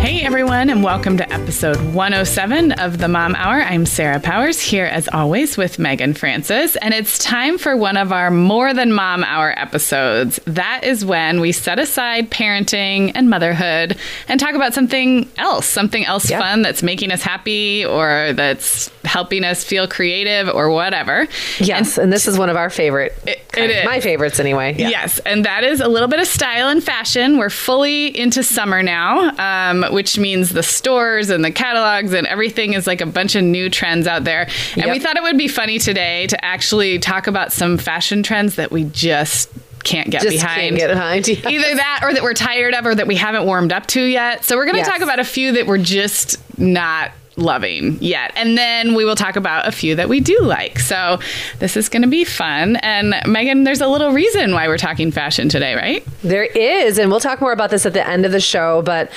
Hey everyone, and welcome to episode 107 of the Mom Hour. I'm Sarah Powers here as always with Megan Francis, and it's time for one of our More Than Mom Hour episodes. That is when we set aside parenting and motherhood and talk about something else fun that's making us happy or that's helping us feel creative or whatever. Yes, and this is one of our favorite. It is. My favorites anyway. Yeah. Yes, and that is a little bit of style and fashion. We're fully into summer now, which means the stores and the catalogs and everything is like a bunch of new trends out there. And we thought it would be funny today to actually talk about some fashion trends that we just can't get behind. Yes. Either that or that we're tired of or that we haven't warmed up to yet. So we're going to talk about a few that we're just not loving yet. And then we will talk about a few that we do like. So this is going to be fun. And Megan, there's a little reason why we're talking fashion today, right? There is. And we'll talk more about this at the end of the show. But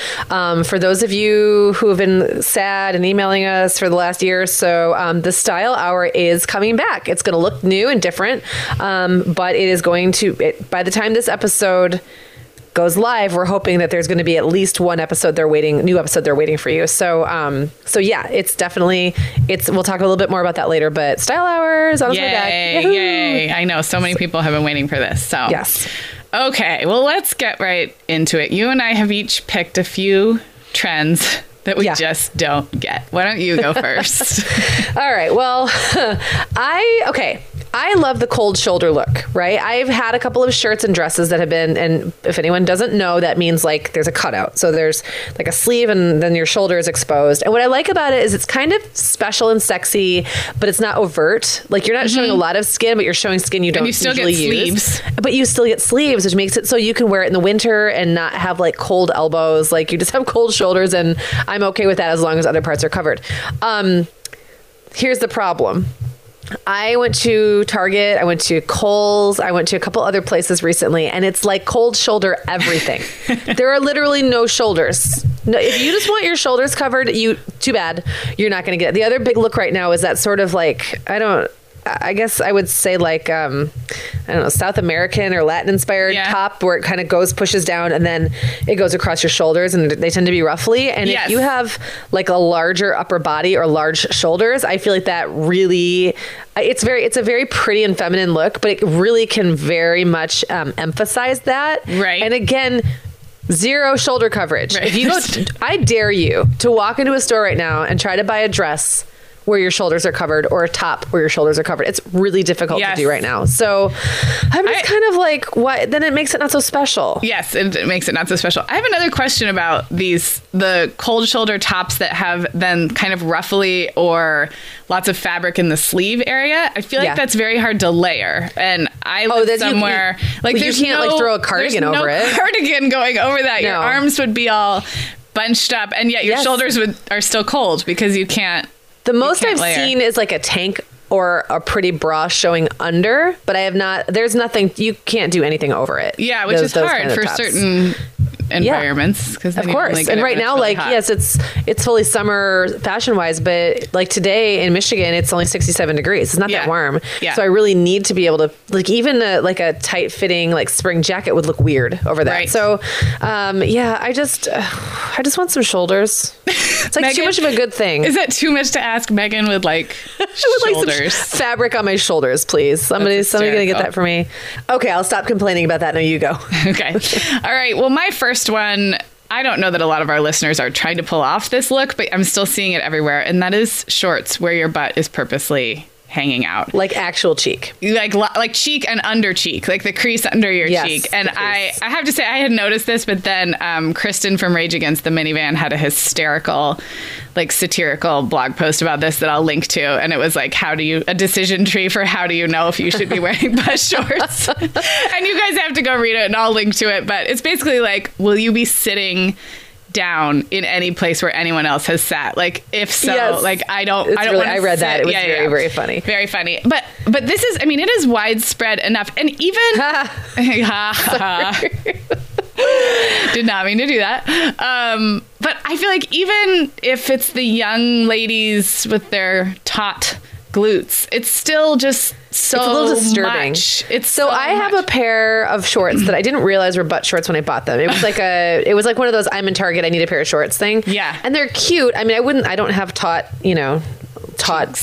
for those of you who have been sad and emailing us for the last year or so, the Style Hour is coming back. It's going to look new and different. But it is going to, by the time this episode goes live, we're hoping that there's going to be at least one episode new episode they're waiting for you. So yeah, it's definitely, we'll talk a little bit more about that later, but Style Hour is on its way back. Yahoo! Yay. I know so many people have been waiting for this. So yes. Okay. Well, let's get right into it. You and I have each picked a few trends that we just don't get. Why don't you go first? All right. Well, I love the cold shoulder look, right? I've had a couple of shirts and dresses that have been, and if anyone doesn't know, that means like there's a cutout. So there's like a sleeve and then your shoulder is exposed. And what I like about it is it's kind of special and sexy, but it's not overt. Like you're not showing a lot of skin, but you're showing skin you don't usually use. But you still get sleeves, which makes it so you can wear it in the winter and not have like cold elbows. Like you just have cold shoulders, and I'm okay with that as long as other parts are covered. Here's the problem. I went to Target, I went to Kohl's, I went to a couple other places recently, and it's like cold shoulder everything. There are literally no shoulders. No, if you just want your shoulders covered, too bad. You're not going to get it. The other big look right now is that sort of like, I guess I would say like, South American or Latin inspired top where it kind of pushes down and then it goes across your shoulders, and they tend to be ruffly. And if you have like a larger upper body or large shoulders, I feel like that really, it's a very pretty and feminine look, but it really can very much emphasize that. Right. And again, zero shoulder coverage. Right. If you go, I dare you to walk into a store right now and try to buy a dress where your shoulders are covered, or a top where your shoulders are covered. It's really difficult to do right now. So I'm just kind of like, what? Then it makes it not so special. Yes, it makes it not so special. I have another question about the cold shoulder tops that have then kind of ruffly or lots of fabric in the sleeve area. I feel like that's very hard to layer. And I live somewhere like you can't throw a cardigan over it. Cardigan going over that. No. Your arms would be all bunched up, and yet your shoulders are still cold because you can't. The most I've seen is like a tank or a pretty bra showing under, but I have not. There's nothing, you can't do anything over it. Yeah, which is hard for certain environments, because of course. And right now, like, yes, it's fully summer fashion wise, but like today in Michigan, it's only 67 degrees. It's not that warm. Yeah. So I really need to be able to, like, even a tight fitting, like, spring jacket would look weird over that. Right. So, I just want some shoulders. It's like Megan, too much of a good thing. Is that too much to ask? Megan would like shoulders. Like some fabric on my shoulders, please. Somebody gonna get that for me. Okay. I'll stop complaining about that. Now you go. Okay. All right. Well, my first one, I don't know that a lot of our listeners are trying to pull off this look, but I'm still seeing it everywhere. And that is shorts where your butt is purposely hanging out. Like actual cheek. Like cheek and under cheek, like the crease under your cheek. And I have to say, I had noticed this, but then Kristen from Rage Against the Minivan had a hysterical, like, satirical blog post about this that I'll link to. And it was like, a decision tree for how do you know if you should be wearing butt shorts? And you guys have to go read it, and I'll link to it. But it's basically like, will you be sitting down in any place where anyone else has sat? Like, if so, like, I read that. It was very, very funny. Very funny. But this is, I mean, it is widespread enough. And even did not mean to do that. But I feel like even if it's the young ladies with their taut glutes, it's still just so it's a little disturbing. I have a pair of shorts that I didn't realize were butt shorts when I bought them. It was like one of those I'm in Target, I need a pair of shorts thing. Yeah. And they're cute. I mean, I don't have taut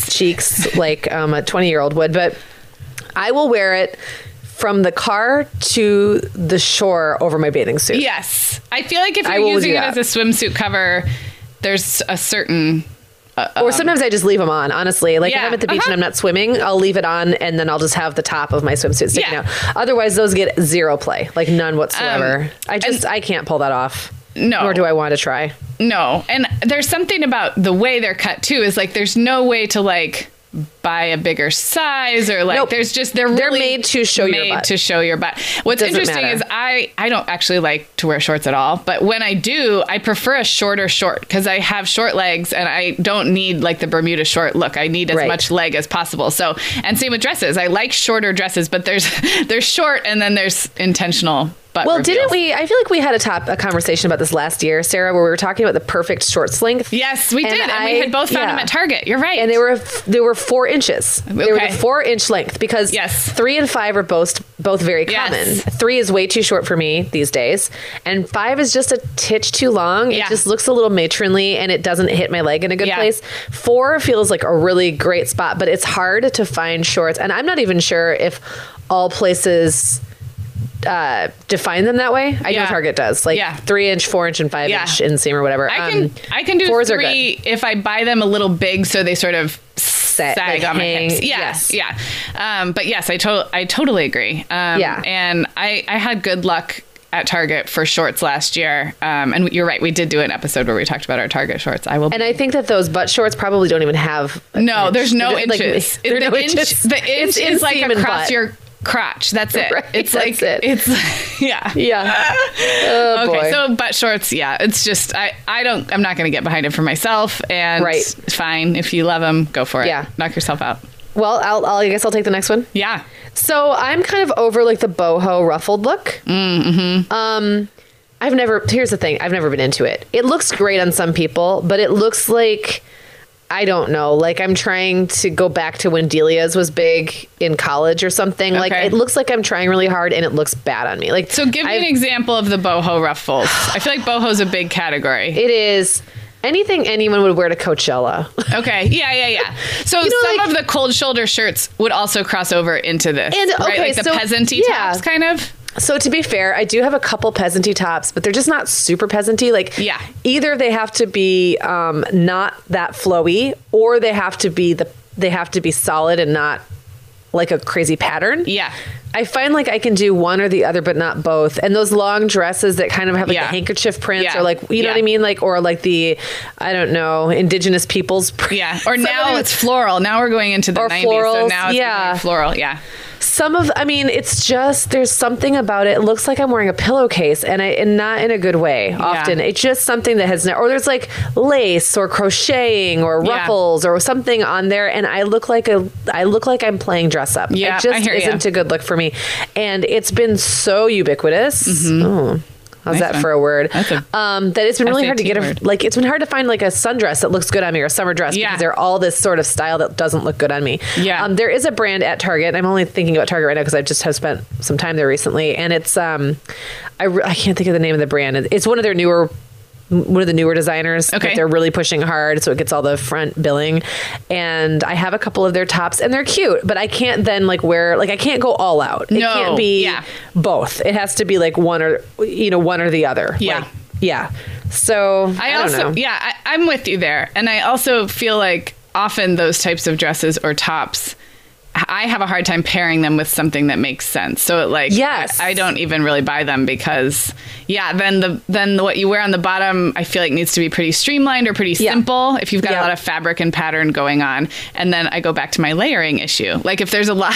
cheeks like a 20-year-old would, but I will wear it from the car to the shore over my bathing suit. Yes. I feel like if you're using it as a swimsuit cover, there's a certain... or sometimes I just leave them on, honestly. Like, if I'm at the beach and I'm not swimming, I'll leave it on, and then I'll just have the top of my swimsuit sticking out. Otherwise, those get zero play, like none whatsoever. I can't pull that off. No. Nor do I want to try. No. And there's something about the way they're cut, too, is like there's no way to, like... buy a bigger size or like there's just they're really made to show your butt. What's interesting is I don't actually like to wear shorts at all, but when I do, I prefer a shorter short because I have short legs and I don't need like the Bermuda short look. I need as much leg as possible. So, and same with dresses. I like shorter dresses, but there's short and then there's intentional. Well, reveals. Didn't we? I feel like we had a conversation about this last year, Sarah, where we were talking about the perfect shorts length. Yes, we did. And we had both found them at Target. You're right. And they were 4 inches. Okay. They were the 4-inch length because 3 and 5 are both very common. 3 is way too short for me these days. And 5 is just a titch too long. It just looks a little matronly and it doesn't hit my leg in a good place. 4 feels like a really great spot, but it's hard to find shorts. And I'm not even sure if all places... define them that way. I know Target does, like 3-inch, 4-inch, and 5-inch inseam or whatever. I can do 3 if I buy them a little big, so they sort of sag like on my hips. Yeah. But yes, I totally agree. And I had good luck at Target for shorts last year. And you're right. We did do an episode where we talked about our Target shorts. I think that those butt shorts probably don't even have. No, there's no inches. The inch is like across your crotch. That's it. Right, Oh, okay. Boy. So butt shorts. Yeah. It's just, I'm not going to get behind it for myself, and it's fine. If you love them, go for it. Yeah. Knock yourself out. Well, I guess I'll take the next one. Yeah. So I'm kind of over like the boho ruffled look. Mm-hmm. Here's the thing. I've never been into it. It looks great on some people, but it looks like, I don't know. Like, I'm trying to go back to when Delia's was big in college or something. Okay. Like, it looks like I'm trying really hard and it looks bad on me. Like, so give me an example of the boho ruffles. I feel like boho's a big category. It is. Anything anyone would wear to Coachella. Okay. Yeah. So some of the cold shoulder shirts would also cross over into this. And right? Like the peasanty tops kind of. So to be fair, I do have a couple peasanty tops, but they're just not super peasanty. Like, either they have to be not that flowy, or they have to be solid and not like a crazy pattern. Yeah. I find like I can do one or the other, but not both. And those long dresses that kind of have like the handkerchief prints or like, you know what I mean? Like, or like the, I don't know, indigenous people's prints. Yeah. Or now it's floral. Now we're going into the 90s. Florals, so now it's floral. Yeah. Some of, I mean, it's just, there's something about it. It looks like I'm wearing a pillowcase and not in a good way often. It's just something that has, or there's like lace or crocheting or ruffles or something on there. And I look like I'm playing dress up. Yeah, it just isn't a good look for me. And it's been so ubiquitous. Mm-hmm. Oh. How's that for a word? That it's been really hard to get a, like, it's been hard to find like a sundress that looks good on me or a summer dress because they're all this sort of style that doesn't look good on me. Yeah. There is a brand at Target, and I'm only thinking about Target right now because I just have spent some time there recently. And it's, I can't think of the name of the brand. It's one of their newer designers that they're really pushing hard, so it gets all the front billing. And I have a couple of their tops, and they're cute, but I can't then like wear, like I can't go all out. No. It can't be both. It has to be like one or the other. Yeah. Like, yeah. So I also don't know. Yeah, I'm with you there. And I also feel like often those types of dresses or tops, I have a hard time pairing them with something that makes sense. So it like, I don't even really buy them because then what you wear on the bottom, I feel like needs to be pretty streamlined or pretty simple if you've got a lot of fabric and pattern going on. And then I go back to my layering issue. Like if there's a lot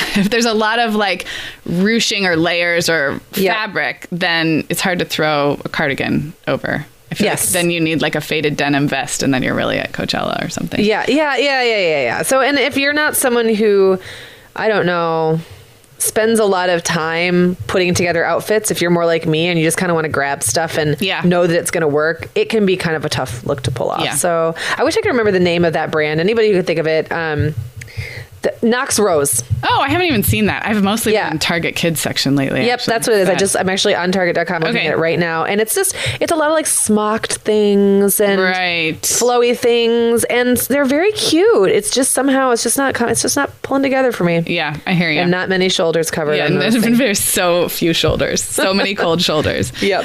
of like ruching or layers or fabric, then it's hard to throw a cardigan over. I feel like then you need like a faded denim vest, and then you're really at Coachella or something. Yeah. So, and if you're not someone who, I don't know, spends a lot of time putting together outfits, if you're more like me and you just kind of want to grab stuff and know that it's going to work, it can be kind of a tough look to pull off. Yeah. So I wish I could remember the name of that brand. Anybody who could think of it. Knox Rose. Oh, I haven't even seen that. I've mostly been in Target kids section lately. Yep, actually. That's what it is. I'm actually on Target.com looking at it right now. And it's just, it's a lot of like smocked things and flowy things. And they're very cute. It's just somehow, it's just not pulling together for me. Yeah, I hear you. And not many shoulders covered. Yeah, and there's so few shoulders. So many cold shoulders. Yep.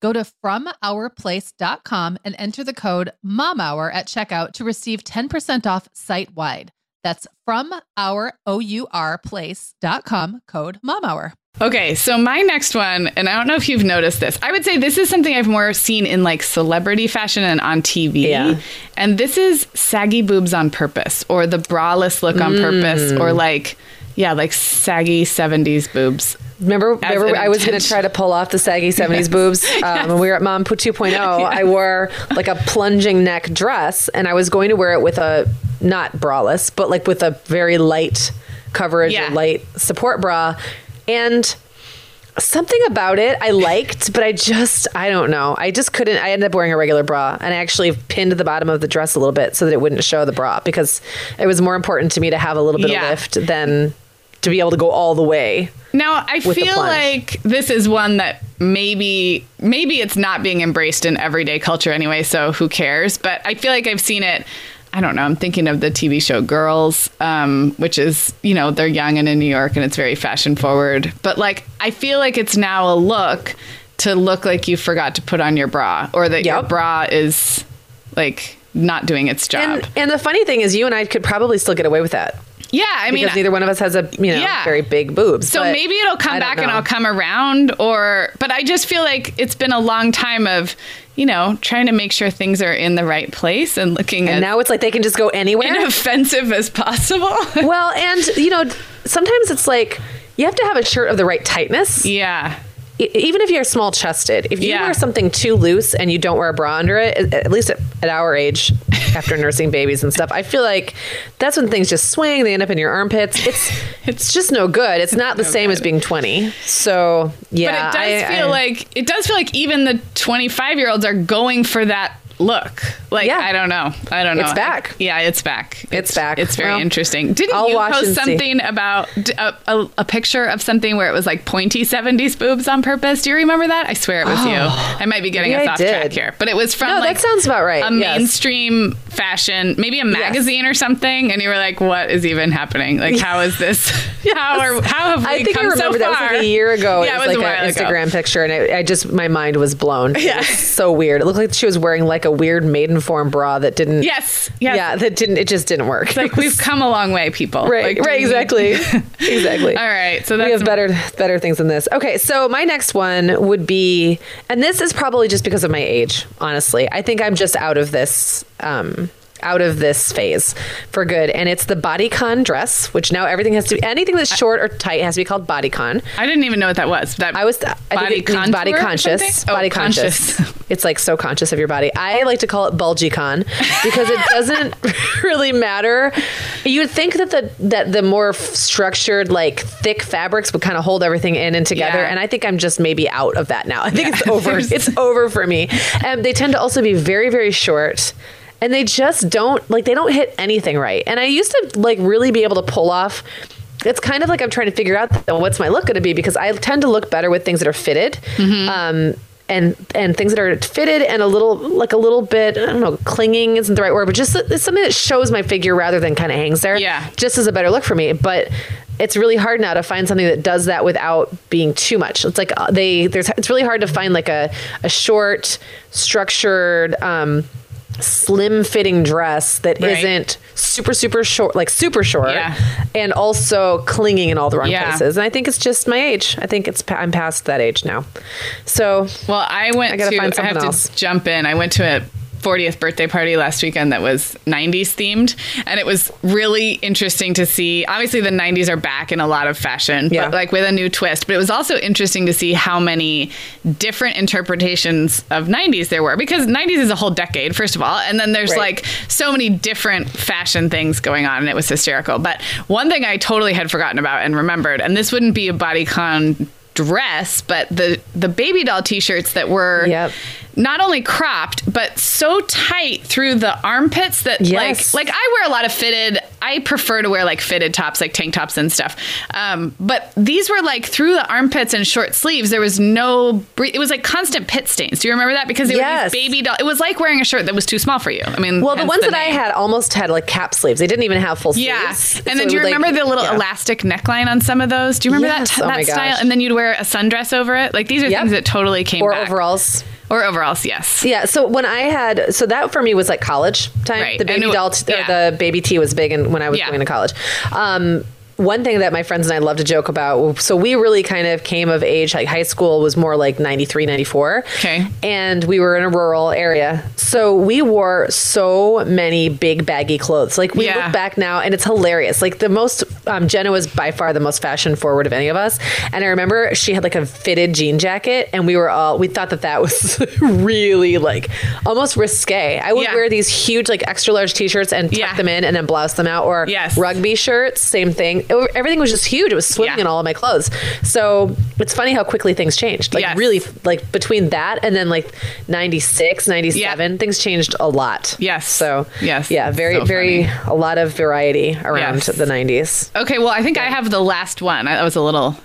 Go to FromOurPlace.com and enter the code MOMHOUR at checkout to receive 10% off site-wide. That's FromOurPlace.com, code MOMHOUR. Okay, so my next one, and I don't know if you've noticed this. I would say this is something I've more seen in like celebrity fashion and on TV. Yeah. And this is saggy boobs on purpose, or the braless look on purpose, or like, yeah, like saggy 70s boobs. Remember I was going to try to pull off the saggy 70s boobs when we were at Mom 2.0. Yeah. I wore like a plunging neck dress, and I was going to wear it with a, not braless, but like with a very light coverage or light support bra. And something about it I liked, but I don't know. I just couldn't. I ended up wearing a regular bra, and I actually pinned the bottom of the dress a little bit so that it wouldn't show the bra, because it was more important to me to have a little bit of lift than to be able to go all the way. Now, I feel like this is one that maybe it's not being embraced in everyday culture anyway, so who cares? But I feel like I've seen it. I don't know. I'm thinking of the TV show Girls, which is, you know, they're young and in New York and it's very fashion forward. But like, I feel like it's now a look to look like you forgot to put on your bra, or that your bra is like not doing its job. And the funny thing is, you and I could probably still get away with that. Yeah, I mean, because neither one of us has a very big boobs. So maybe it'll come back and I'll come around, but I just feel like it's been a long time of, you know, trying to make sure things are in the right place and looking at. And now it's like they can just go anywhere. Inoffensive as possible. Well, and you know, sometimes it's like you have to have a shirt of the right tightness. Yeah. Even if you're small chested, if you wear something too loose and you don't wear a bra under it, at least at our age, after nursing babies and stuff, I feel like that's when things just swing. They end up in your armpits. It's just no good. It's not the same as being 20. So yeah, but it does feel like even the 25-year-olds are going for that look. Like, I don't know. It's back. It's back. It's back. It's very interesting. Didn't you post something about a picture of something where it was like pointy 70s boobs on purpose? Do you remember that? I swear it was you. I might be getting us off track here. But it was from that sounds about right. A mainstream fashion, maybe a magazine or something. And you were like, what is even happening? Like, how is this? How have we come so far? I remember that was like a year ago. Yeah, it was like an Instagram picture. And my mind was blown. Yeah. It was so weird. It looked like she was wearing like a weird maidenform bra that didn't. Yes. Yeah, it just didn't work. It's like we've come a long way, people. Right. Like, right. Exactly. All right. So we have better things than this. Okay. So my next one would be, and this is probably just because of my age. Honestly, I think I'm just out of this phase for good. And it's the bodycon dress, which now everything has to be, anything that's short or tight has to be called bodycon. I didn't even know what that was. I think body conscious. It's like so conscious of your body. I like to call it bulgycon because it doesn't really matter. You would think that the more structured, like thick fabrics would kind of hold everything in and together. Yeah. And I think I'm just maybe out of that now. I think it's over. It's over for me. They tend to also be very, very short. And they just don't hit anything right. And I used to like really be able to pull off. It's kind of like I'm trying to figure out what's my look going to be, because I tend to look better with things that are fitted, and things that are fitted and a little bit, I don't know, clinging isn't the right word, but just it's something that shows my figure rather than kind of hangs there. Yeah, just as a better look for me. But it's really hard now to find something that does that without being too much. It's like it's really hard to find like a short, structured, slim fitting dress that isn't super, super short, like super short, and also clinging in all the wrong places. And I think it's just my age. I think I'm past that age now. So, well, I went to a 40th birthday party last weekend that was 90s themed, and it was really interesting to see. Obviously the 90s are back in a lot of fashion, but like with a new twist. But it was also interesting to see how many different interpretations of 90s there were, because 90s is a whole decade, first of all, and then there's like so many different fashion things going on, and it was hysterical. But one thing I totally had forgotten about and remembered, and this wouldn't be a bodycon dress, but the baby doll t-shirts that were not only cropped, but so tight through the armpits that like I wear a lot of fitted. I prefer to wear like fitted tops, like tank tops and stuff. But these were like through the armpits and short sleeves. There was no, it was like constant pit stains. Do you remember that? Because they were these baby doll. It was like wearing a shirt that was too small for you. I mean, well, the ones that I had almost had like cap sleeves. They didn't even have full sleeves. Yeah. And then do you remember the little elastic neckline on some of those? Do you remember that style? And then you'd wear a sundress over it. Like these are things that totally came back. Or overalls, yes. Yeah, so when I had... So that for me was like college time. Right. The baby the baby tee was big and when I was going to college. One thing that my friends and I love to joke about... So we really kind of came of age... Like high school was more like 93, 94. Okay. And we were in a rural area. So we wore so many big baggy clothes. Like we look back now and it's hilarious. Like the most... Jenna was by far the most fashion forward of any of us. And I remember she had like a fitted jean jacket and we were all, we thought that was really like almost risque. I would wear these huge like extra large t-shirts and tuck them in and then blouse them out or rugby shirts. Same thing. Everything was just huge. It was swimming in all of my clothes. So it's funny how quickly things changed. Like really like between that and then like 96, 97, things changed a lot. Yes. So yeah, very, so very, a lot of variety around the 90s. Okay, well, I think I have the last one. That was a little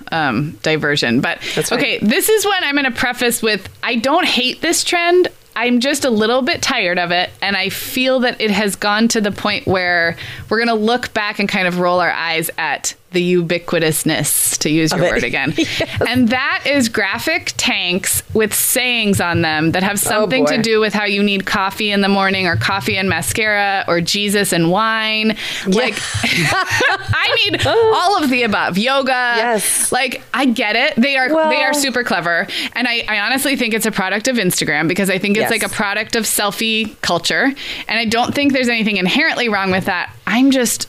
diversion. But okay, this is one I'm going to preface with, I don't hate this trend. I'm just a little bit tired of it. And I feel that it has gone to the point where we're going to look back and kind of roll our eyes at the ubiquitousness, to use your word again. Yes. And that is graphic tanks with sayings on them that have something to do with how you need coffee in the morning or coffee and mascara or Jesus and wine. Yeah. Like, I need all of the above. Yoga. Yes. Like, I get it. They are super clever. And I honestly think it's a product of Instagram because I think it's like a product of selfie culture. And I don't think there's anything inherently wrong with that. I'm just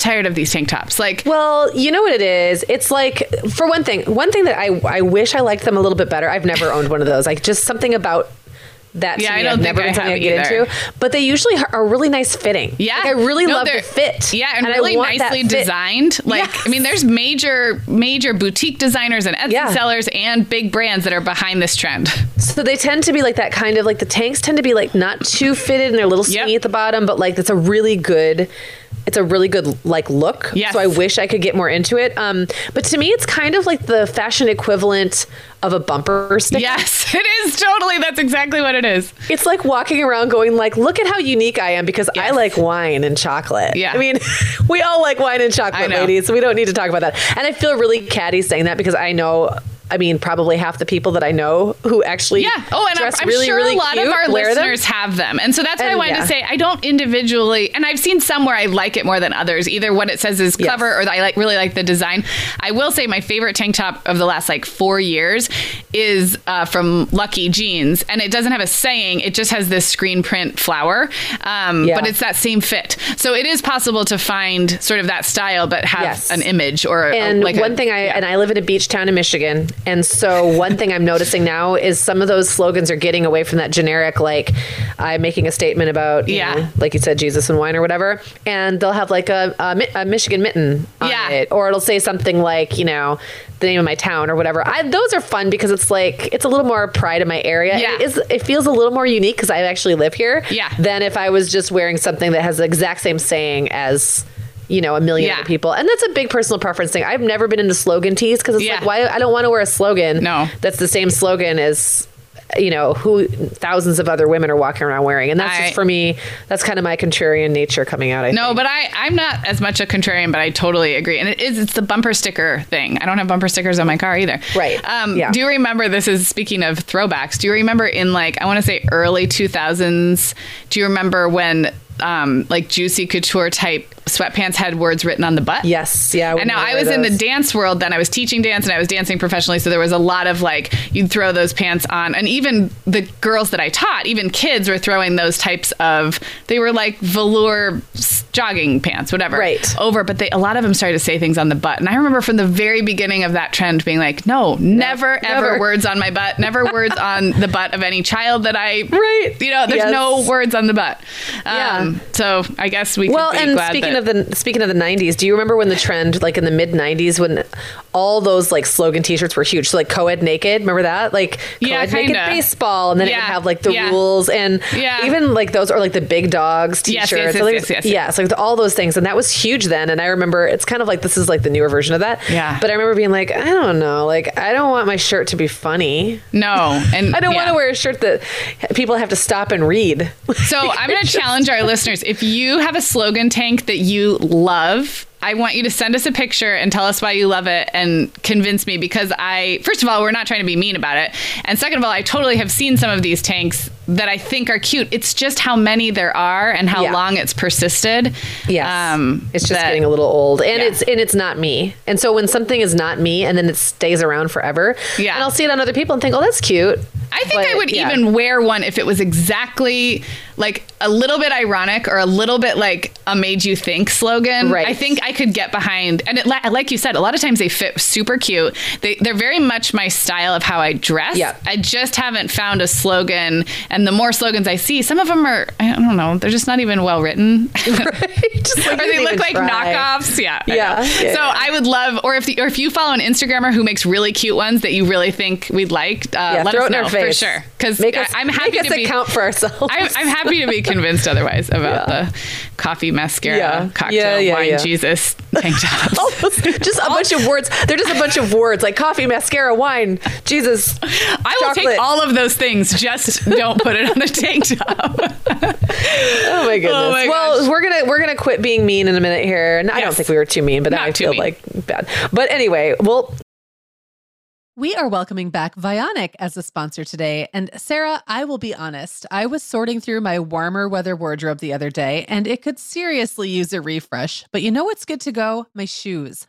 tired of these tank tops. Like, well, you know what it is? It's like, for one thing that I wish I liked them a little bit better. I've never owned one of those. Like just something about that. Yeah, to me, I've never been something I get into. But they usually are really nice fitting. Yeah. Like, I really love the fit. Yeah. And really nicely designed. Like, yes. I mean, there's major boutique designers and Etsy sellers and big brands that are behind this trend. So they tend to be like that kind of like the tanks tend to be like not too fitted and they're a little skinny at the bottom, but like that's a really good... It's a really good like look. Yes. So I wish I could get more into it. But to me, it's kind of like the fashion equivalent of a bumper sticker. Yes, it is. Totally. That's exactly what it is. It's like walking around going like, look at how unique I am because I like wine and chocolate. Yeah. I mean, we all like wine and chocolate, ladies. So we don't need to talk about that. And I feel really catty saying that because I know... I mean, probably half the people that I know who actually and I'm really, sure really a lot cute, of our listeners have them. And so that's why I wanted to say I don't individually, and I've seen some where I like it more than others. Either what it says is clever or I really like the design. I will say my favorite tank top of the last like 4 years is from Lucky Jeans. And it doesn't have a saying. It just has this screen print flower. But it's that same fit. So it is possible to find sort of that style, but have an image or and I live in a beach town in Michigan. And so one thing I'm noticing now is some of those slogans are getting away from that generic, like I'm making a statement about, you know, like you said, Jesus and wine or whatever. And they'll have like a Michigan mitten on it, or it'll say something like, you know, the name of my town or whatever. Those are fun because it's like, it's a little more pride in my area. Yeah. It feels a little more unique because I actually live here than if I was just wearing something that has the exact same saying as... you know, a million other people. And that's a big personal preference thing. I've never been into slogan tees because it's like, why? I don't want to wear a slogan that's the same slogan as, you know, who thousands of other women are walking around wearing. And that's just for me, that's kind of my contrarian nature coming out, I think. But I'm not as much a contrarian, but I totally agree. And it's the bumper sticker thing. I don't have bumper stickers on my car either. Right. Do you remember, this is speaking of throwbacks, do you remember in like, I want to say early 2000s, do you remember when... like Juicy Couture type sweatpants had words written on the butt. Yes. Yeah. And now I was in the dance world then. I was teaching dance and I was dancing professionally. So there was a lot of like, you'd throw those pants on. And even the girls that I taught, even kids were throwing those types of, they were like velour jogging pants, whatever. Right. Over. But a lot of them started to say things on the butt. And I remember from the very beginning of that trend being like, no, never, ever words on my butt. Never words on the butt of any child that I, you know, there's no words on the butt. So I guess we could be glad. Well, and speaking of the 90s, do you remember when the trend, like in the mid 90s, when all those like slogan t-shirts were huge. So like co-ed naked, remember that? Like co-ed naked baseball, and then it would have like the rules and even like those, or like the big dogs t-shirts. Yes, like all those things. And that was huge then. And I remember it's kind of like, this is like the newer version of that. Yeah. But I remember being like, I don't know, like I don't want my shirt to be funny. No. And I don't want to wear a shirt that people have to stop and read. So I'm going to challenge our listeners. If you have a slogan tank that you love, I want you to send us a picture and tell us why you love it and convince me, because I, first of all, we're not trying to be mean about it. And second of all, I totally have seen some of these tanks that I think are cute. It's just how many there are and how long it's persisted. Yes. It's just getting a little old, and it's not me. And so when something is not me and then it stays around forever, and I'll see it on other people and think, oh, that's cute. I think I would even wear one if it was exactly like a little bit ironic or a little bit like a made you think slogan. Right. I think I could get behind. And it, like you said, a lot of times they fit super cute. They're very much my style of how I dress. Yeah. I just haven't found a slogan. And the more slogans I see, some of them are, I don't know, they're just not even well written. Right. Just like, or they look like knockoffs. I would love, or if you follow an Instagrammer who makes really cute ones that you really think we'd like, let us know. For sure. Because I'm happy to be account for ourselves. I'm happy to be convinced otherwise about the coffee, mascara, cocktail, wine, Jesus, tank tops. Just a bunch of words. They're just a bunch of words like coffee, mascara, wine, Jesus, I will chocolate. Take all of those things. Just don't put it on a tank top. Oh my goodness. Oh my gosh. We're gonna quit being mean in a minute here. And I don't think we were too mean, but now I feel like bad. But anyway, we are welcoming back Vionic as a sponsor today. And Sarah, I will be honest, I was sorting through my warmer weather wardrobe the other day, and it could seriously use a refresh. But you know what's good to go? My shoes.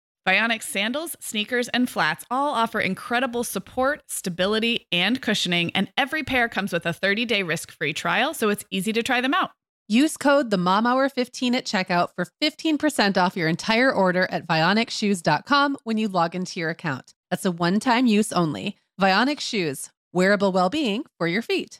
Vionic sandals, sneakers, and flats all offer incredible support, stability, and cushioning. And every pair comes with a 30-day risk-free trial, so it's easy to try them out. Use code TheMomHour15 at checkout for 15% off your entire order at VionicShoes.com when you log into your account. That's a one-time use only. Vionic Shoes. Wearable well-being for your feet.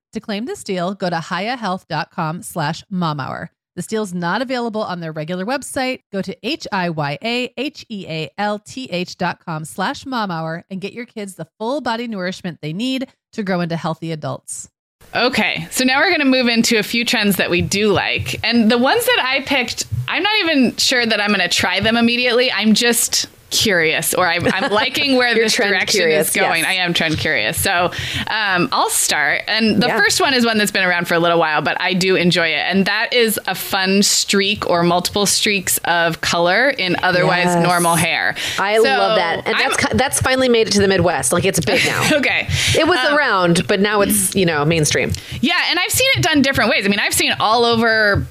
To claim this deal, go to hiyahealth.com/momhour. This deal's not available on their regular website. Go to hiyahealth.com/momhour and get your kids the full body nourishment they need to grow into healthy adults. Okay, so now we're going to move into a few trends that we do like. And the ones that I picked, I'm not even sure that I'm going to try them immediately. I'm just curious, or I'm liking where this direction is going. Yes. I am trend curious. So I'll start. And the first one is one that's been around for a little while, but I do enjoy it. And that is a fun streak or multiple streaks of color in otherwise normal hair. I love that. And that's finally made it to the Midwest. Like, it's big now. Okay. It was around, but now it's, mainstream. Yeah. And I've seen it done different ways. I mean, I've seen it all over,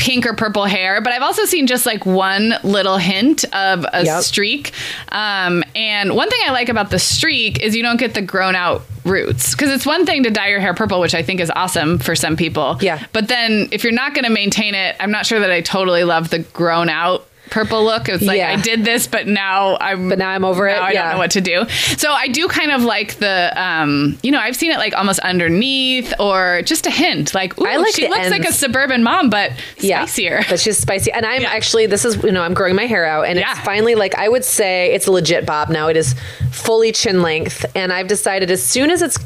pink or purple hair, but I've also seen just like one little hint of a streak. And one thing I like about the streak is you don't get the grown out roots, because it's one thing to dye your hair purple, which I think is awesome for some people. Yeah. But then if you're not going to maintain it, I'm not sure that I totally love the grown out purple look. It's like, I did this, but now I'm over it. I don't know what to do. So I do kind of like the, I've seen it like almost underneath or just a hint. Like, ooh, I like she looks ends. Like a suburban mom, but spicier. Yeah, but she's spicy. And I'm actually, this is, I'm growing my hair out, and it's finally like, I would say it's a legit bob now. It is fully chin length. And I've decided as soon as it's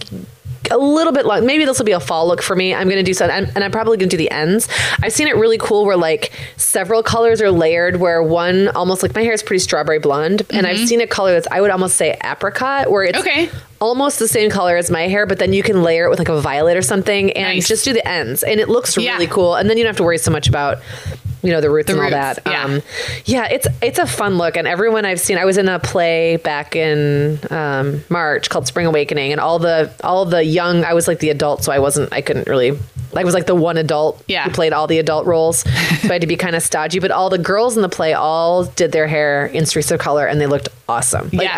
a little bit long, maybe this will be a fall look for me, I'm going to do something, and I'm probably going to do the ends. I've seen it really cool where like several colors are layered, where one almost like my hair is pretty strawberry blonde, and I've seen a color that's, I would almost say apricot, where it's almost the same color as my hair, but then you can layer it with like a violet or something, and just do the ends, and it looks really cool. And then you don't have to worry so much about the roots and all that. Yeah. It's a fun look. And everyone I've seen, I was in a play back in March called Spring Awakening, and all the young, I was like the adult, so I was like the one adult who played all the adult roles. So I had to be kind of stodgy, but all the girls in the play all did their hair in streaks of color, and they looked awesome. Like,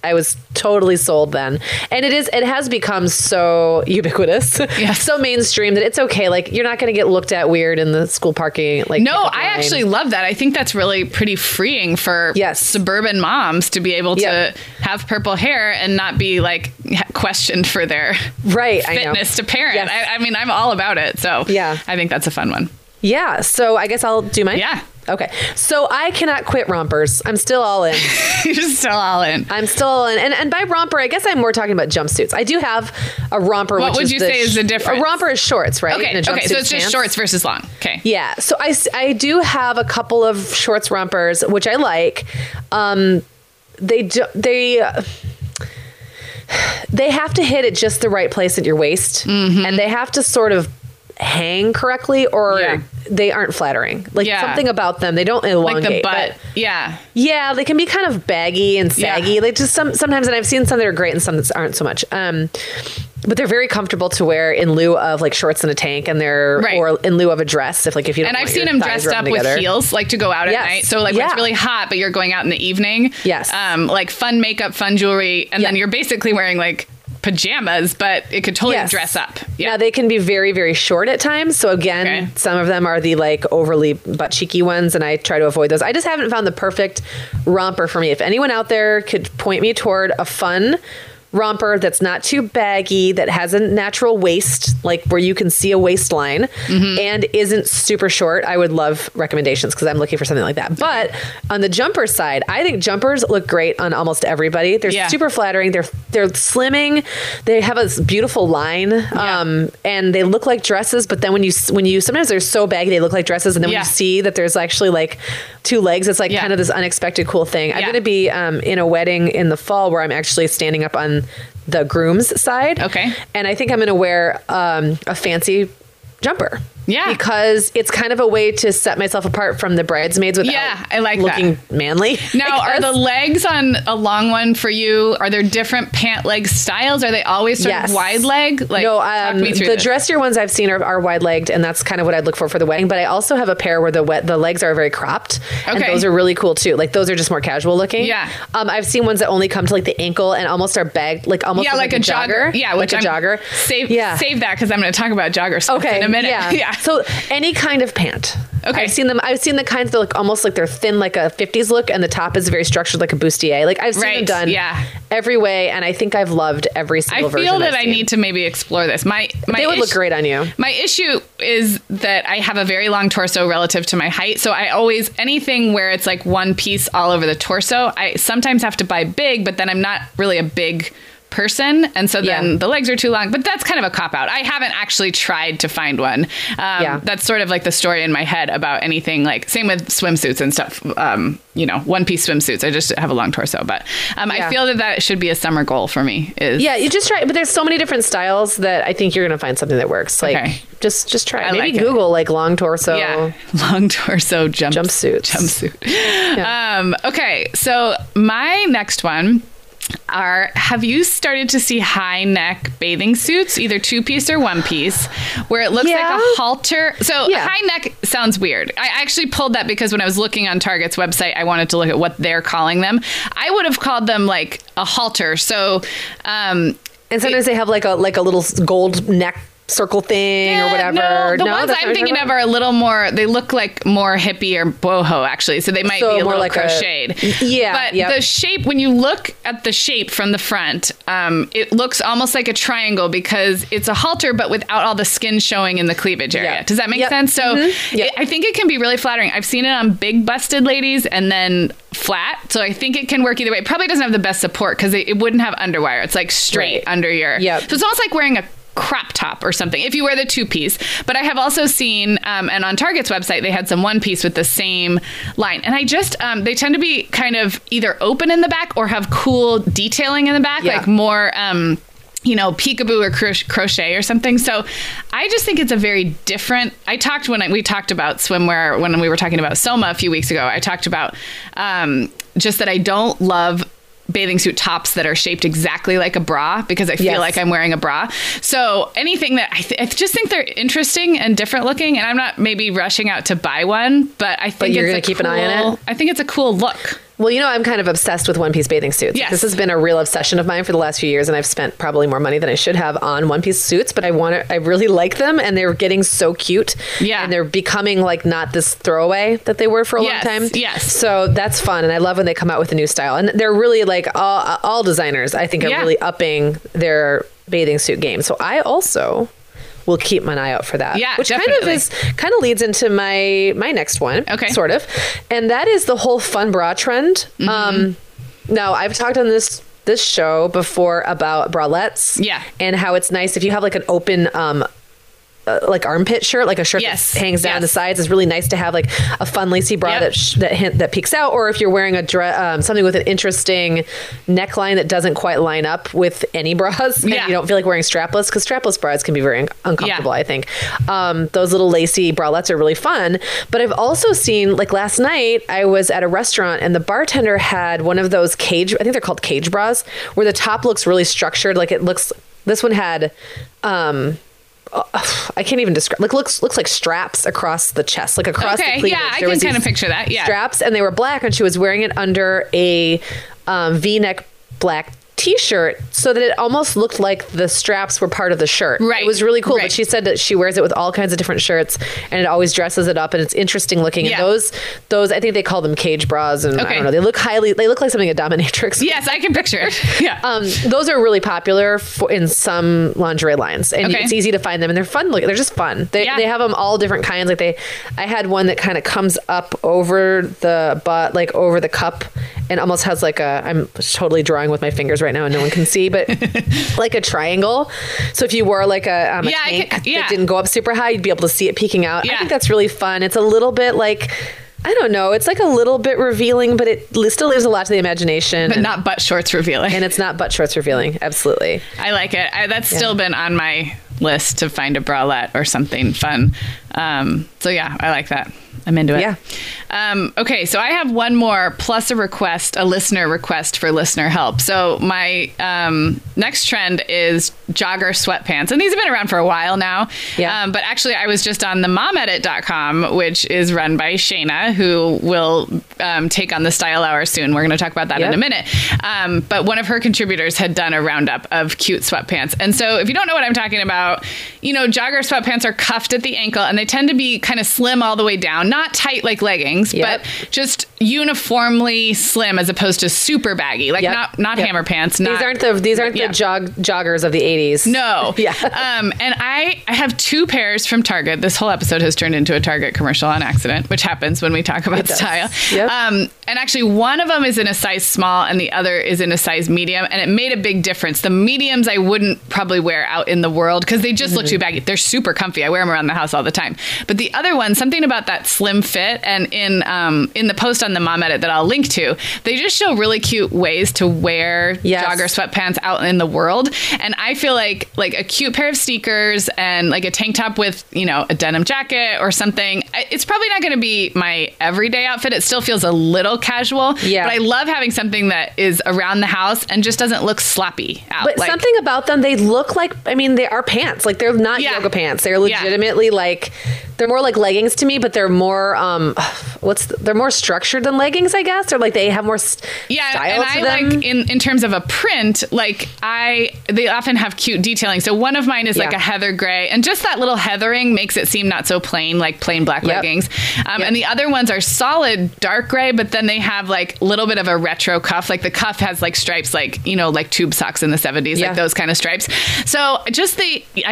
I was totally sold then. And it has become so ubiquitous, so mainstream, that it's okay. Like, you're not going to get looked at weird in the school parking. Like, no, I actually love that. I think that's really pretty freeing for suburban moms to be able to have purple hair and not be like questioned for their fitness to parent. Yes. I mean, I'm all about it. So I think that's a fun one. Yeah. So I guess I'll do mine. Yeah. Okay. So I cannot quit rompers. I'm still all in. You're still all in. I'm still all in. And by romper, I guess I'm more talking about jumpsuits. I do have a romper. What would you say is the difference? A romper is shorts, right? Okay. Okay. So it's just shorts versus long. Okay. Yeah. So I do have a couple of shorts rompers, which I like. They have to hit at just the right place at your waist, and they have to sort of hang correctly, or they aren't flattering. Like something about them, they don't elongate. Like the butt, yeah, they can be kind of baggy and saggy. Like just sometimes, and I've seen some that are great and some that aren't so much. But they're very comfortable to wear in lieu of like shorts and a tank, and they're or in lieu of a dress if you don't. And I've seen them dressed up with heels, like to go out at night. So like when it's really hot, but you're going out in the evening. Yes, like fun makeup, fun jewelry, and then you're basically wearing like pajamas, but it could totally dress up. Yeah, now, they can be very, very short at times. So again, some of them are the like overly butt cheeky ones, and I try to avoid those. I just haven't found the perfect romper for me. If anyone out there could point me toward a fun romper that's not too baggy, that has a natural waist, like where you can see a waistline, and isn't super short, I would love recommendations, because I'm looking for something like that. But on the jumper side, I think jumpers look great on almost everybody. They're super flattering. They're slimming. They have a beautiful line, and they look like dresses. But then when you sometimes they're so baggy they look like dresses, and then when you see that there's actually like two legs, it's like kind of this unexpected cool thing. I'm going to be in a wedding in the fall where I'm actually standing up on the groom's side. Okay. And I think I'm going to wear a fancy jumper. Yeah. Because it's kind of a way to set myself apart from the bridesmaids without looking manly. Now, are the legs on a long one for you, are there different pant leg styles? Are they always sort of wide leg? Like, no, the dressier ones I've seen are wide legged, and that's kind of what I'd look for the wedding. But I also have a pair where the legs are very cropped, and those are really cool too. Like, those are just more casual looking. Yeah. I've seen ones that only come to like the ankle and almost are bagged, like almost like a jogger. Yeah, like a jogger. Save that, because I'm going to talk about joggers in a minute. Yeah. So any kind of pant. Okay. I've seen the kinds that look almost like they're thin, like a 50s look, and the top is very structured like a bustier. Like, I've seen them done every way, and I think I've loved every single version. I feel that I need to maybe explore this. They would look great on you. My issue is that I have a very long torso relative to my height, so I always, anything where it's like one piece all over the torso, I sometimes have to buy big, but then I'm not really a big person, and so then the legs are too long, but that's kind of a cop-out. I haven't actually tried to find one. That's sort of like the story in my head about anything, like same with swimsuits and stuff, one-piece swimsuits. I just have a long torso, but I feel that should be a summer goal for me. You just try it, but there's so many different styles that I think you're going to find something that works. Like, just try it. Maybe Google like long torso. Yeah. Long torso jumpsuit. Yeah. Okay. So my next one are, have you started to see high neck bathing suits, either two piece or one piece, where it looks like a halter? So high neck sounds weird. I actually pulled that because when I was looking on Target's website, I wanted to look at what they're calling them. I would have called them like a halter. So, and sometimes they have like a little gold neck circle thing or whatever. No, the ones I'm thinking of are a little more, they look like more hippie or boho actually. So they might be a little like crocheted. But the shape, when you look at the shape from the front, it looks almost like a triangle because it's a halter, but without all the skin showing in the cleavage area. Does that make sense? So I think it can be really flattering. I've seen it on big busted ladies and then flat. So I think it can work either way. It probably doesn't have the best support because it wouldn't have underwire. It's like straight under your, so it's almost like wearing a crop top or something if you wear the two piece. But I have also seen and on Target's website they had some one piece with the same line, and I just they tend to be kind of either open in the back or have cool detailing in the back, like more you know, peekaboo or crochet or something. So I just think it's a very different. We talked about swimwear when we were talking about Soma a few weeks ago. I talked about just that I don't love bathing suit tops that are shaped exactly like a bra because I feel like I'm wearing a bra. So anything that I just think they're interesting and different looking, and I'm not maybe rushing out to buy one, but I think but you're going to keep an eye on it. I think it's a cool look. Well, you know, I'm kind of obsessed with one-piece bathing suits. Yes. This has been a real obsession of mine for the last few years, and I've spent probably more money than I should have on one-piece suits, but I really like them, and they're getting so cute. Yeah. And they're becoming, like, not this throwaway that they were for a long time. Yes. So that's fun, and I love when they come out with a new style. And they're really, like, all designers, I think, are really upping their bathing suit game. So I also will keep my eye out for that. Yeah, which definitely kind of leads into my next one, sort of, and that is the whole fun bra trend. Mm-hmm. Now I've talked on this show before about bralettes, and how it's nice if you have like an open like armpit shirt, like a shirt that hangs down the sides. It's really nice to have like a fun lacy bra that peeks out, or if you're wearing a dress, something with an interesting neckline that doesn't quite line up with any bras, and you don't feel like wearing strapless, because strapless bras can be very uncomfortable. I think those little lacy bralettes are really fun. But I've also seen, like last night I was at a restaurant and the bartender had one of those I think they're called cage bras, where the top looks really structured. Like it looks, this one had I can't even describe. Like looks like straps across the chest, like across the cleavage. Yeah, I can kind of picture that. Yeah, straps, and they were black, and she was wearing it under a V-neck black T-shirt, so that it almost looked like the straps were part of the shirt. Right, it was really cool. Right. But she said that she wears it with all kinds of different shirts, and it always dresses it up, and it's interesting looking. Yeah. And those I think they call them cage bras, and I don't know. They look like something a dominatrix. Yes, I can picture it. Yeah, those are really popular in some lingerie lines, and it's easy to find them, and they're fun looking. They're just fun. They have them all different kinds. Like I had one that kind of comes up over the butt, like over the cup, and almost has like a. I'm totally drawing with my fingers right now and no one can see, but like a triangle. So if you wore like a tank that didn't go up super high, you'd be able to see it peeking out. Yeah. I think that's really fun. It's a little bit like, I don't know, it's like a little bit revealing, but it still leaves a lot to the imagination. But not butt shorts revealing. And it's not butt shorts revealing. Absolutely. I like it. That's still been on my list to find a bralette or something fun. I like that. I'm into it. Yeah. Okay, so I have one more plus a listener request for listener help. So my next trend is jogger sweatpants. And these have been around for a while now. Yeah. But actually, I was just on the momedit.com, which is run by Shayna, who will take on the Style Hour soon. We're going to talk about that in a minute. But one of her contributors had done a roundup of cute sweatpants. And so if you don't know what I'm talking about, you know, jogger sweatpants are cuffed at the ankle, and they tend to be kind of slim all the way down. Not tight like leggings, but just uniformly slim as opposed to super baggy. Like not hammer pants. These aren't the joggers of the 80s. No. Yeah. And I have two pairs from Target. This whole episode has turned into a Target commercial on accident, which happens when we talk about style. Yep. And actually one of them is in a size small and the other is in a size medium, and it made a big difference. The mediums I wouldn't probably wear out in the world because they just look too baggy. They're super comfy. I wear them around the house all the time. But the other one, something about that slim fit, and in the post on the Mom Edit that I'll link to, they just show really cute ways to wear jogger sweatpants out in the world. And I feel like a cute pair of sneakers and like a tank top with, you know, a denim jacket or something. It's probably not going to be my everyday outfit. It still feels feels a little casual. Yeah. But I love having something that is around the house and just doesn't look sloppy out. But like, something about them, they look like, I mean, they are pants. Like, they're not yoga pants. They're legitimately like, they're more like leggings to me, but they're more, they're more structured than leggings, I guess. Or like they have more style to them. And I like, in terms of a print, like they often have cute detailing. So one of mine is like a heather gray, and just that little heathering makes it seem not so plain, like plain black leggings. And the other ones are solid dark gray, but then they have like a little bit of a retro cuff. Like the cuff has like stripes, like, you know, like tube socks in the 70s, like those kind of stripes. So I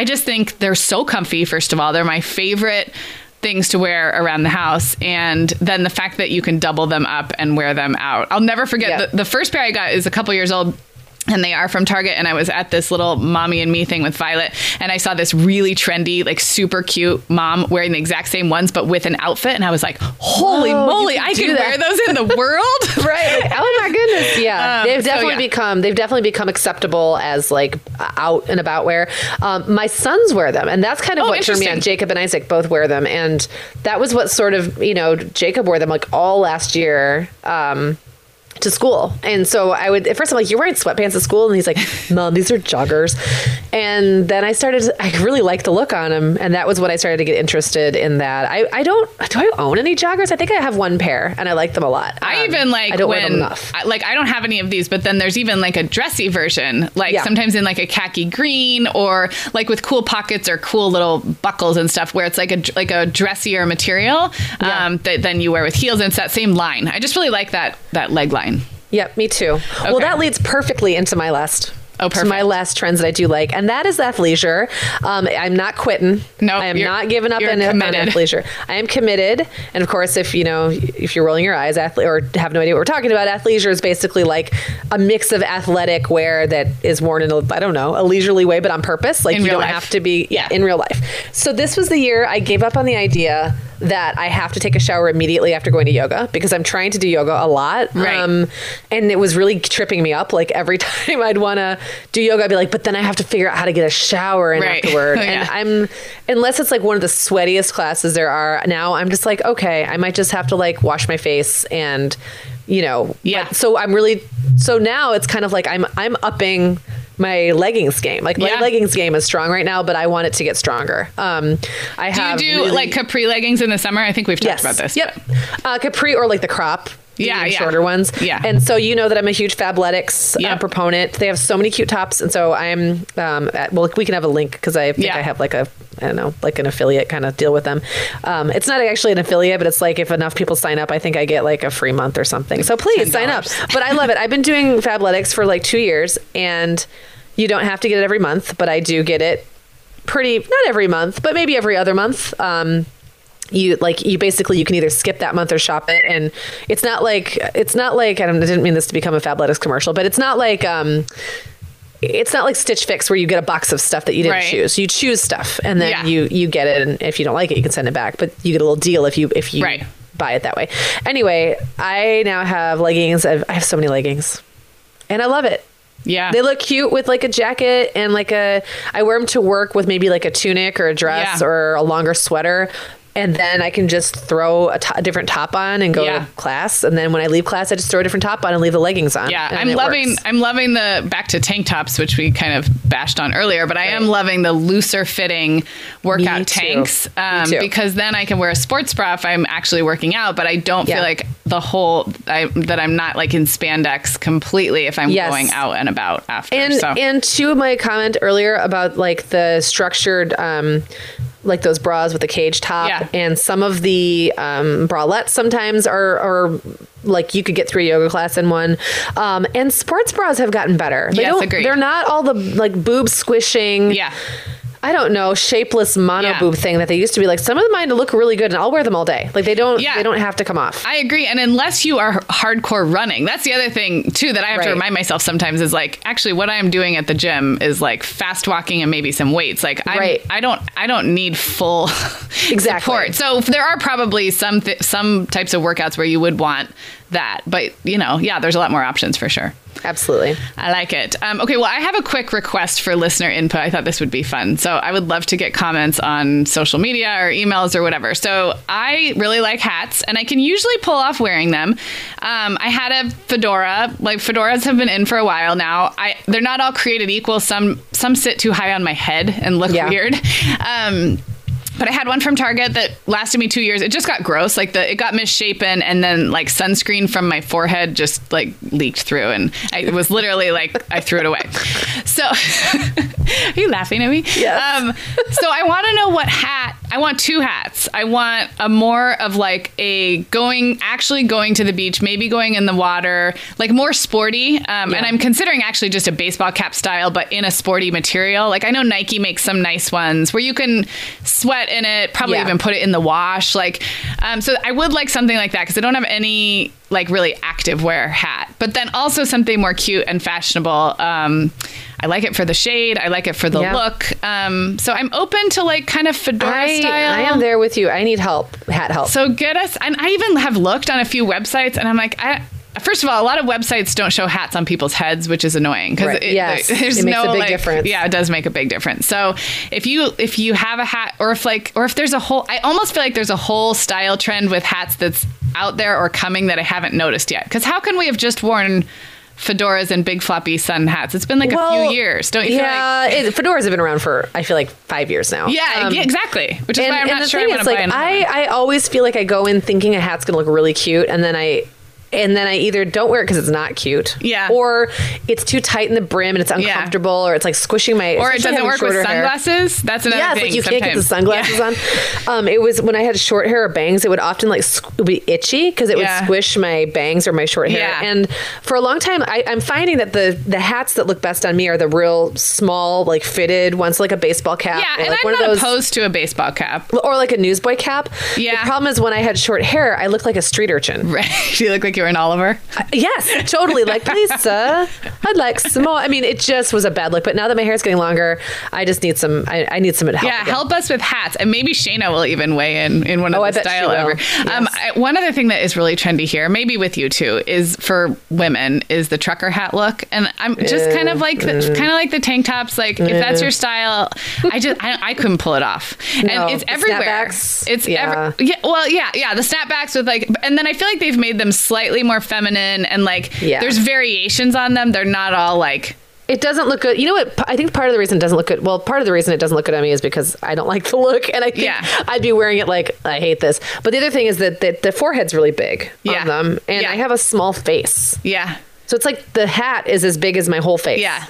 just think they're so comfy. First of all, they're my favorite things to wear around the house. And then the fact that you can double them up and wear them out. I'll never forget the first pair I got is a couple years old. And they are from Target. And I was at this little mommy and me thing with Violet. And I saw this really trendy, like super cute mom wearing the exact same ones, but with an outfit. And I was like, holy moly, I can wear those in the world. Right. Oh, my goodness. Yeah. They've definitely become acceptable as like out and about wear. My sons wear them. And that's kind of what turned me on. Jacob and Isaac both wear them. And that was what sort of, you know, Jacob wore them like all last year. To school. And so I would, at first I'm like, you're wearing sweatpants at school? And he's like, Mom, these are joggers. And then I really liked the look on him. And that was when I started to get interested in that. Do I own any joggers? I think I have one pair and I like them a lot. I even like, I don't wear them enough. Like, I don't have any of these, but then there's even like a dressy version, like sometimes in like a khaki green or like with cool pockets or cool little buckles and stuff where it's like a dressier material that then you wear with heels. And it's that same line. I just really like that leg line. Yep, me too. Okay. Well, that leads perfectly into my last. Oh, perfect. So my last trends that I do like, and that is athleisure. I'm not quitting. No, I am not giving up on athleisure. I am committed. And of course, if you're rolling your eyes, or have no idea what we're talking about, athleisure is basically like a mix of athletic wear that is worn in a leisurely way, but on purpose. Like you don't have to be in real life. So this was the year I gave up on the idea that I have to take a shower immediately after going to yoga, because I'm trying to do yoga a lot. Right. And it was really tripping me up. Like every time I'd want to do yoga, I'd be like, but then I have to figure out how to get a shower in afterward. And unless it's like one of the sweatiest classes there are now, I'm just like, okay, I might just have to like wash my face and, you know. Yeah. So now it's kind of like I'm upping my leggings game. Like my leggings game is strong right now, but I want it to get stronger. Do you do capri leggings in the summer? I think we've talked about this. Yep. Capri or like the crop. Shorter ones. Yeah. And so you know that I'm a huge Fabletics proponent. They have so many cute tops. And so I'm, we can have a link because I think I have like an affiliate kind of deal with them. It's not actually an affiliate, but it's like if enough people sign up, I think I get like a free month or something. So please $10. Sign up. But I love it. I've been doing Fabletics for like 2 years, and you don't have to get it every month, but I do get it not every month, but maybe every other month. You can either skip that month or shop it. And it's not like, I didn't mean this to become a Fabletics commercial, but it's not like Stitch Fix where you get a box of stuff that you didn't choose. You choose stuff and then you get it. And if you don't like it, you can send it back, but you get a little deal if you buy it that way. Anyway, I now have leggings. I have so many leggings and I love it. Yeah. They look cute with like a jacket and I wear them to work with maybe like a tunic or a dress or a longer sweater. And then I can just throw a different top on and go to class. And then when I leave class, I just throw a different top on and leave the leggings on. Yeah, I'm loving the back to tank tops, which we kind of bashed on earlier. But I am loving the looser fitting workout tanks because then I can wear a sports bra if I'm actually working out. But I don't feel like that I'm not like in spandex completely if I'm going out and about after. And to my comment earlier about like the structured like those bras with the cage top and some of the bralettes sometimes are like you could get through a yoga class in one. And sports bras have gotten better. They're not all the like boob squishing. Yeah. I don't know, shapeless mono boob thing that they used to be like. Some of mine look really good, and I'll wear them all day. Like they don't have to come off. I agree, and unless you are hardcore running, that's the other thing too that I have to remind myself sometimes is like actually what I am doing at the gym is like fast walking and maybe some weights. Like I don't need full support. So there are probably some types of workouts where you would want that. But, you know, yeah, there's a lot more options for sure. Absolutely. I like it. Okay, well, I have a quick request for listener input. I thought this would be fun. So I would love to get comments on social media or emails or whatever. So I really like hats, and I can usually pull off wearing them. I had a fedora. Like, fedoras have been in for a while now. They're not all created equal. Some sit too high on my head and look weird. But I had one from Target that lasted me 2 years. It just got gross. Like, it got misshapen, and then, like, sunscreen from my forehead just, like, leaked through. And it was literally, like, I threw it away. So, are you laughing at me? Yes. So I want to know what hat. I want two hats. I want a more of, like, a actually going to the beach, maybe going in the water, like, more sporty. And I'm considering actually just a baseball cap style, but in a sporty material. Like, I know Nike makes some nice ones where you can sweat in it, probably even put it in the wash, like, so I would like something like that, because I don't have any, like, really active wear hat, but then also something more cute and fashionable. I like it for the shade, I like it for the look. So I'm open to, like, kind of fedora style. I am there with you. I need hat help, so get us. And I even have looked on a few websites, and I'm like, first of all, a lot of websites don't show hats on people's heads, which is annoying because it makes a big difference. Yeah, it does make a big difference. So if you have a hat, or if there's a whole, I almost feel like there's a whole style trend with hats that's out there or coming that I haven't noticed yet. Because how can we have just worn fedoras and big floppy sun hats? It's been like a few years, don't you feel like? Fedoras have been around for, I feel like, 5 years now. Yeah, exactly. Which is why I'm not sure I want to buy another one. I always feel like I go in thinking a hat's going to look really cute, and then I either don't wear it because it's not cute, or it's too tight in the brim and it's uncomfortable, or it's like squishing my, or it doesn't work with sunglasses. Hair. That's another thing. It's like you sometimes can't get the sunglasses on. It was when I had short hair or bangs, it would often it would be itchy because it would squish my bangs or my short hair. Yeah. And for a long time, I'm finding that the hats that look best on me are the real small, like, fitted ones, like a baseball cap. Yeah, and like I'm not opposed to a baseball cap or like a newsboy cap. Yeah. The problem is when I had short hair, I looked like a street urchin. Right. You look like you're an Oliver. Yes, totally. Like, please, sir, I'd like some more. I mean, it just was a bad look. But now that my hair's getting longer, I just need some. I need some help. Yeah, again. Help us with hats, and maybe Shayna will even weigh in one of the style over. Yes. One other thing that is really trendy here, maybe with you too, is for women is the trucker hat look, and I'm just kind of like the tank tops. Like, if that's your style, I couldn't pull it off, and it's everywhere. Snapbacks, the snapbacks with, like, and then I feel like they've made them slightly more feminine, and like there's variations on them. They're not all like, it doesn't look good. You know what? I think part of the reason it doesn't look good. Well, part of the reason it doesn't look good on me is because I don't like the look, and I think I'd be wearing it like, I hate this. But the other thing is that the forehead's really big on them, and I have a small face. Yeah. So it's like the hat is as big as my whole face. Yeah.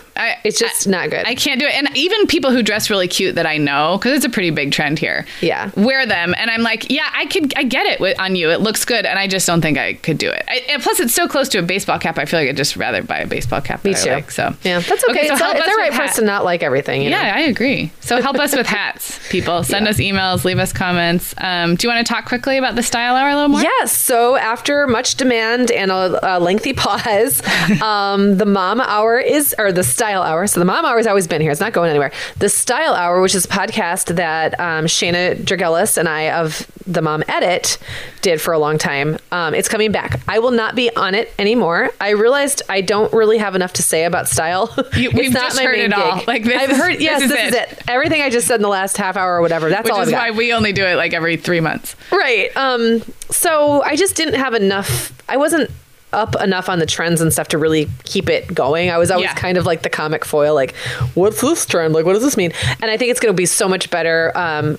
It's just not good. I can't do it. And even people who dress really cute that I know, because it's a pretty big trend here. Yeah. Wear them. And I'm like, I get it on you. It looks good. And I just don't think I could do it. And plus, it's so close to a baseball cap. I feel like I'd just rather buy a baseball cap. Me too. Like, so. Yeah. That's okay. So it's all right for us to not like everything. You know? I agree. So help us with hats, people. Send us emails. Leave us comments. Do you want to talk quickly about the Style Hour a little more? Yes. Yeah, so after much demand and a lengthy pause, the Mom Hour is, or the Style Hour. So the Mom Hour has always been here. It's not going anywhere. The Style Hour, which is a podcast that Shayna Dragelis and I of The Mom Edit did for a long time. It's coming back. I will not be on it anymore. I realized I don't really have enough to say about style. We've not just heard it all. Like, this is it. Everything I just said in the last half hour or whatever. That's all I've got. Which is why we only do it like every 3 months. Right. So I just didn't have enough. I wasn't up enough on the trends and stuff to really keep it going. I was always kind of like the comic foil, like, what's this trend? Like, what does this mean? And I think it's going to be so much better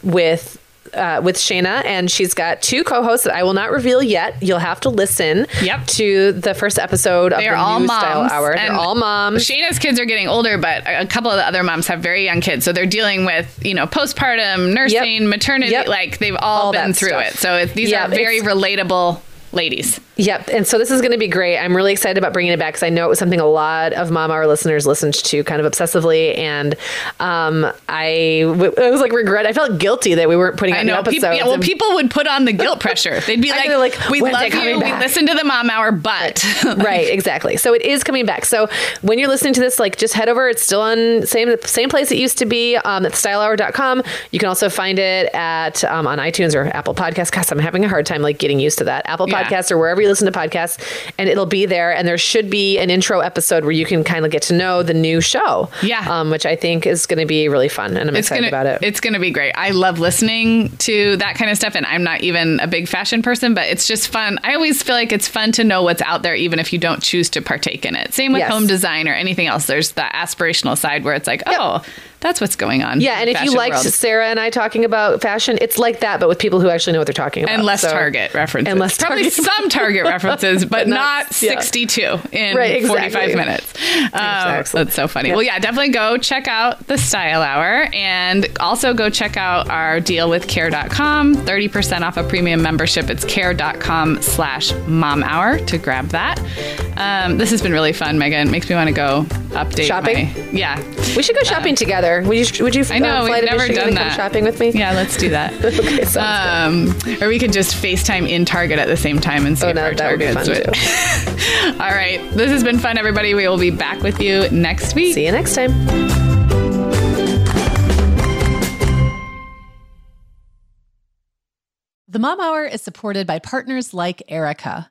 with Shayna, and she's got two co-hosts that I will not reveal yet. You'll have to listen to the first episode of the new Style Hour. They're all moms. Shayna's kids are getting older, but a couple of the other moms have very young kids, so they're dealing with, you know, postpartum, nursing, maternity, like they've all been through stuff. It. So these are very relatable ladies. Yep. And so this is going to be great. I'm really excited about bringing it back because I know it was something a lot of Mom Hour listeners listened to kind of obsessively. And I was like, regret. I felt guilty that we weren't putting out new episodes. People would put on the guilt pressure. They'd be like, we love you. We listened to the Mom Hour, but. Right. Exactly. So it is coming back. So when you're listening to this, like, just head over. It's still on same place it used to be, at stylehour.com. You can also find it at on iTunes or Apple Podcasts. Gosh, I'm having a hard time like getting used to that. Apple Podcasts or wherever you you listen to podcasts, and it'll be there. And there should be an intro episode where you can kind of get to know the new show. Yeah. Which I think is going to be really fun, and I'm excited about it. It's going to be great. I love listening to that kind of stuff, and I'm not even a big fashion person, but it's just fun. I always feel like it's fun to know what's out there, even if you don't choose to partake in it. Same with home design or anything else. There's the aspirational side where it's like, oh, that's what's going on. Yeah, and if you liked Sarah and I talking about fashion, it's like that, but with people who actually know what they're talking about. And less Target references. And less Probably some Target references, but not 62 in 45 minutes. Exactly. That's so funny. Yeah. Well, yeah, definitely go check out the Style Hour, and also go check out our deal with Care.com, 30% off a premium membership. It's Care.com/Mom Hour to grab that. This has been really fun, Megan. It makes me want to go update shopping. We should go shopping together. Would you I know, fly we've to never done that. Come shopping with me? Yeah, let's do that. Okay, sounds good. Or we could just FaceTime in Target at the same time and see if our Targets would. All right. This has been fun, everybody. We will be back with you next week. See you next time. The Mom Hour is supported by partners like Erica.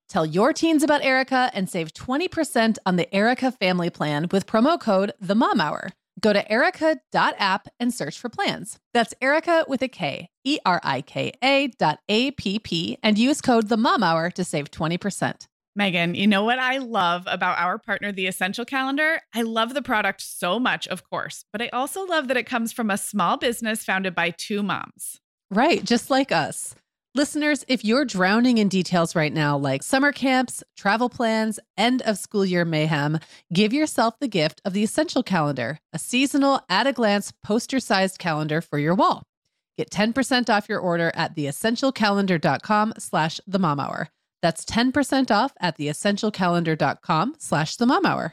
Tell your teens about Erica and save 20% on the Erica Family Plan with promo code TheMomHour. Go to erica.app and search for plans. That's Erica with a K, ERIKA.app, and use code TheMomHour to save 20%. Megan, you know what I love about our partner, The Essential Calendar? I love the product so much, of course, but I also love that it comes from a small business founded by 2 moms. Right, just like us. Listeners, if you're drowning in details right now, like summer camps, travel plans, end of school year mayhem, give yourself the gift of the Essential Calendar, a seasonal, at-a-glance, poster-sized calendar for your wall. Get 10% off your order at theessentialcalendar.com/themomhour. That's 10% off at theessentialcalendar.com/themomhour.